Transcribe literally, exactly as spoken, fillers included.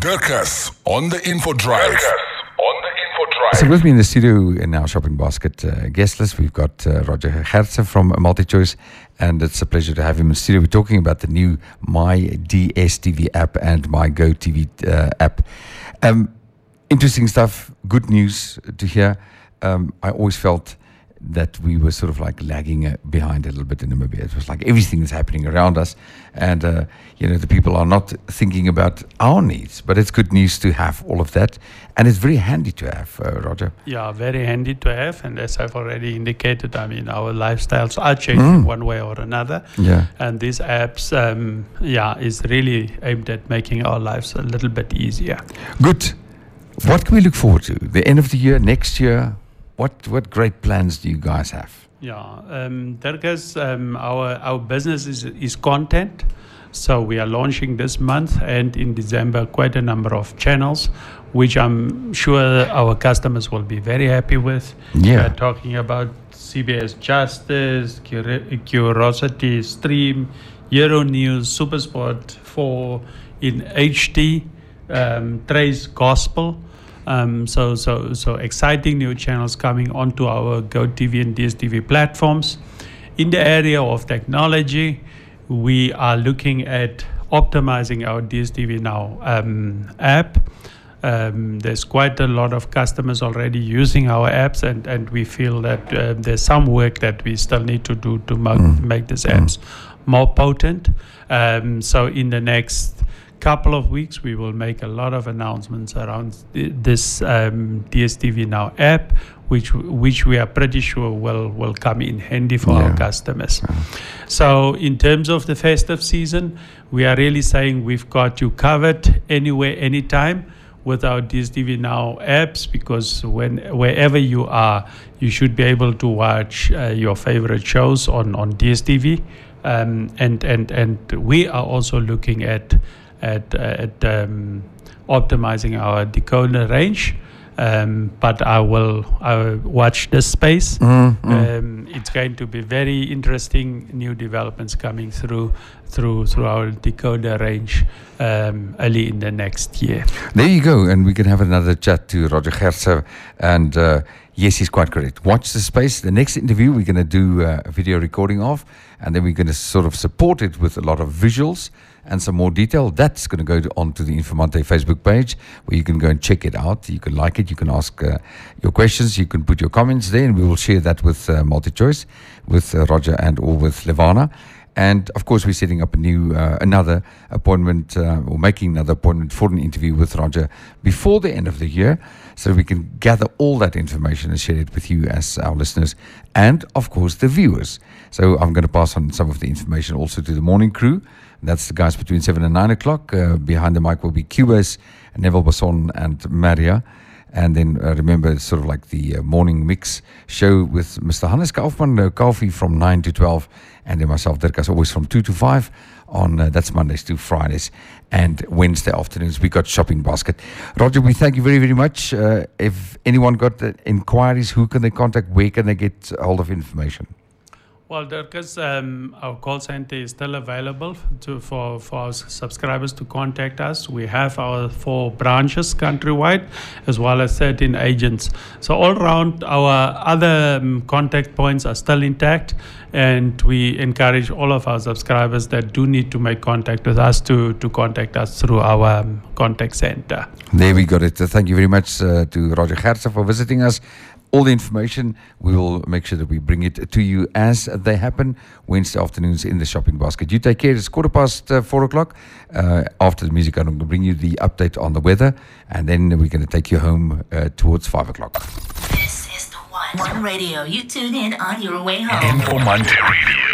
Dirkus on the InfoDrive. Dirkus on the InfoDrive. So with me in the studio in our shopping basket uh, guest list, we've got uh, Roger Hetzer from MultiChoice, and it's a pleasure to have him in the studio. We're talking about the new My D S T V app and My Go T V uh, app. Um, interesting stuff, good news to hear. Um, I always felt that we were sort of like lagging behind a little bit in Namibia. It was like everything is happening around us, and uh, you know, the people are not thinking about our needs. But it's good news to have all of that, and it's very handy to have, uh, Roger. Yeah, very handy to have, and as I've already indicated, I mean, our lifestyles are changing mm. one way or another. Yeah, and these apps, um, yeah, is really aimed at making our lives a little bit easier. Good. What can we look forward to? The end of the year, next year. What what great plans do you guys have? Yeah, um, Dirkus, um, our our business is is content, so we are launching this month and in December quite a number of channels, which I'm sure our customers will be very happy with. Yeah, we're talking about C B S Justice, Curiosity Stream, Euronews, Supersport four in H D, um, Trace Gospel. Um, so so so exciting new channels coming onto our GoTV and D S T V platforms. In the area of technology, we are looking at optimizing our D S T V Now um, app. Um, there's quite a lot of customers already using our apps, and, and we feel that uh, there's some work that we still need to do to make, mm. make these apps mm. more potent. Um, so in the next couple of weeks we will make a lot of announcements around this um, D S T V Now app, which which we are pretty sure will will come in handy for yeah. our customers. Yeah. So in terms of the festive season, we are really saying we've got you covered anywhere, anytime with our D S T V Now apps, because when wherever you are, you should be able to watch uh, your favorite shows on on D S T V, um, and and and we are also looking at at, at um, optimizing our decoder range, um, but I will, I will watch this space. Mm-hmm. Um, it's going to be very interesting new developments coming through through through our decoder range um, early in the next year. There you go, and we can have another chat to Roger Hetzer, and uh, yes, he's quite correct. Watch the space. The next interview we're going to do uh, a video recording of, and then we're going to sort of support it with a lot of visuals and some more detail. That's going to go to, onto the InfoMonte Facebook page, where you can go and check it out. You can like it. You can ask uh, your questions. You can put your comments there, and we will share that with uh, MultiChoice, with uh, Roger and or with Levana. And of course, we're setting up a new, uh, another appointment, uh, or making another appointment for an interview with Roger before the end of the year, so we can gather all that information and share it with you as our listeners, and of course the viewers. So I'm going to pass on some of the information also to the morning crew. That's the guys between seven and nine o'clock. Uh, behind the mic will be Cubas, Neville Basson, and Maria. And then uh, remember, it's sort of like the uh, morning mix show with Mister Hannes Kaufmann, uh, Kaufie from nine to twelve, and then myself, Dirkus, always from two to five. On uh, that's Mondays to Fridays, and Wednesday afternoons we got Shopping Basket. Roger, we thank you very, very much. Uh, if anyone got uh, inquiries, who can they contact? Where can they get hold of information? Well, Dirkus, um, our call center is still available to, for, for our subscribers to contact us. We have our four branches countrywide, as well as thirteen agents. So all around, our other um, contact points are still intact, and we encourage all of our subscribers that do need to make contact with us to, to contact us through our um, contact center. There we got it. Uh, thank you very much uh, to Roger Hetzer for visiting us. All the information, we will make sure that we bring it to you as they happen Wednesday afternoons in the Shopping Basket. You take care. It's quarter past uh, four o'clock. Uh, after the music, I'm going to bring you the update on the weather, and then we're going to take you home uh, towards five o'clock. This is the One, One Radio. You tune in on your way home. InfoMonte Radio.